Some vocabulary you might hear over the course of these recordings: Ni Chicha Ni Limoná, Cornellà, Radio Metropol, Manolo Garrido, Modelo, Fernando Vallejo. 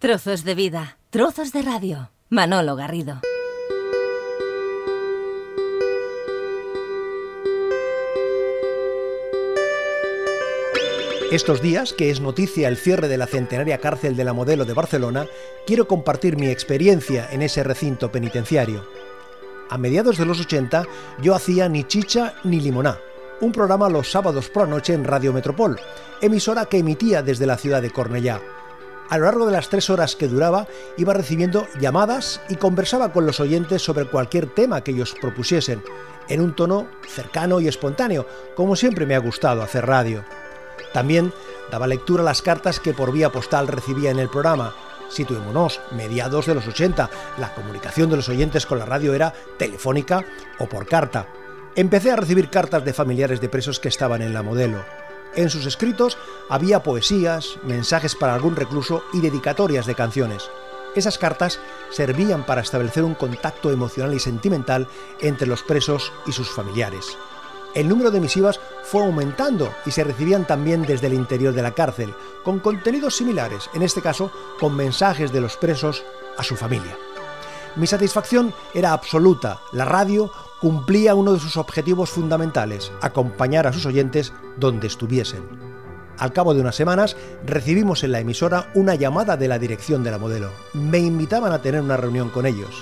Trozos de vida, trozos de radio. Manolo Garrido. Estos días, que es noticia el cierre de la centenaria cárcel de la Modelo de Barcelona, quiero compartir mi experiencia en ese recinto penitenciario. A mediados de los 80 yo hacía Ni Chicha Ni Limoná, un programa los sábados por la noche en Radio Metropol, emisora que emitía desde la ciudad de Cornellà. A lo largo de las 3 horas que duraba, iba recibiendo llamadas y conversaba con los oyentes sobre cualquier tema que ellos propusiesen, en un tono cercano y espontáneo, como siempre me ha gustado hacer radio. También daba lectura a las cartas que por vía postal recibía en el programa. Situémonos, mediados de los 80, la comunicación de los oyentes con la radio era telefónica o por carta. Empecé a recibir cartas de familiares de presos que estaban en la Modelo. En sus escritos había poesías, mensajes para algún recluso y dedicatorias de canciones. Esas cartas servían para establecer un contacto emocional y sentimental entre los presos y sus familiares. El número de misivas fue aumentando y se recibían también desde el interior de la cárcel, con contenidos similares, en este caso con mensajes de los presos a su familia. Mi satisfacción era absoluta. La radio cumplía uno de sus objetivos fundamentales: acompañar a sus oyentes donde estuviesen. Al cabo de unas semanas recibimos en la emisora una llamada de la dirección de la Modelo. Me invitaban a tener una reunión con ellos.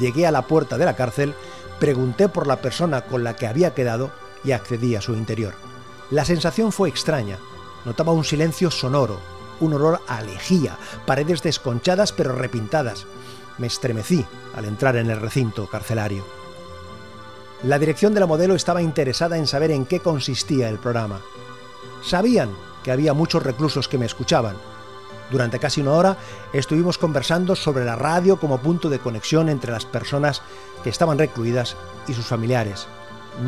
Llegué a la puerta de la cárcel, pregunté por la persona con la que había quedado y accedí a su interior. La sensación fue extraña. Notaba un silencio sonoro, un olor a lejía, paredes desconchadas pero repintadas. Me estremecí al entrar en el recinto carcelario. La dirección de la Modelo estaba interesada en saber en qué consistía el programa. Sabían que había muchos reclusos que me escuchaban. Durante casi 1 hora estuvimos conversando sobre la radio como punto de conexión entre las personas que estaban recluidas y sus familiares.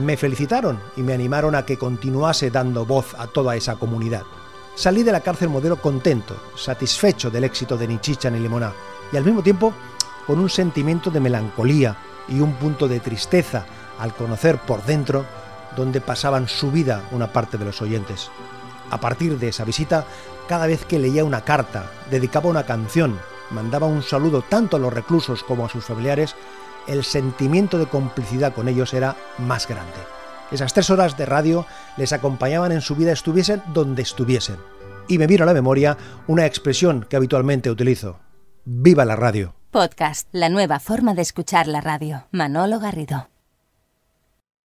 Me felicitaron y me animaron a que continuase dando voz a toda esa comunidad. Salí de la cárcel Modelo contento, satisfecho del éxito de Ni Chicha Ni Limoná, y al mismo tiempo con un sentimiento de melancolía y un punto de tristeza al conocer por dentro donde pasaban su vida una parte de los oyentes. A partir de esa visita, cada vez que leía una carta, dedicaba una canción, mandaba un saludo tanto a los reclusos como a sus familiares, el sentimiento de complicidad con ellos era más grande. Esas 3 horas de radio les acompañaban en su vida, estuviesen donde estuviesen. Y me vino a la memoria una expresión que habitualmente utilizo: ¡viva la radio! Podcast, la nueva forma de escuchar la radio. Manolo Garrido.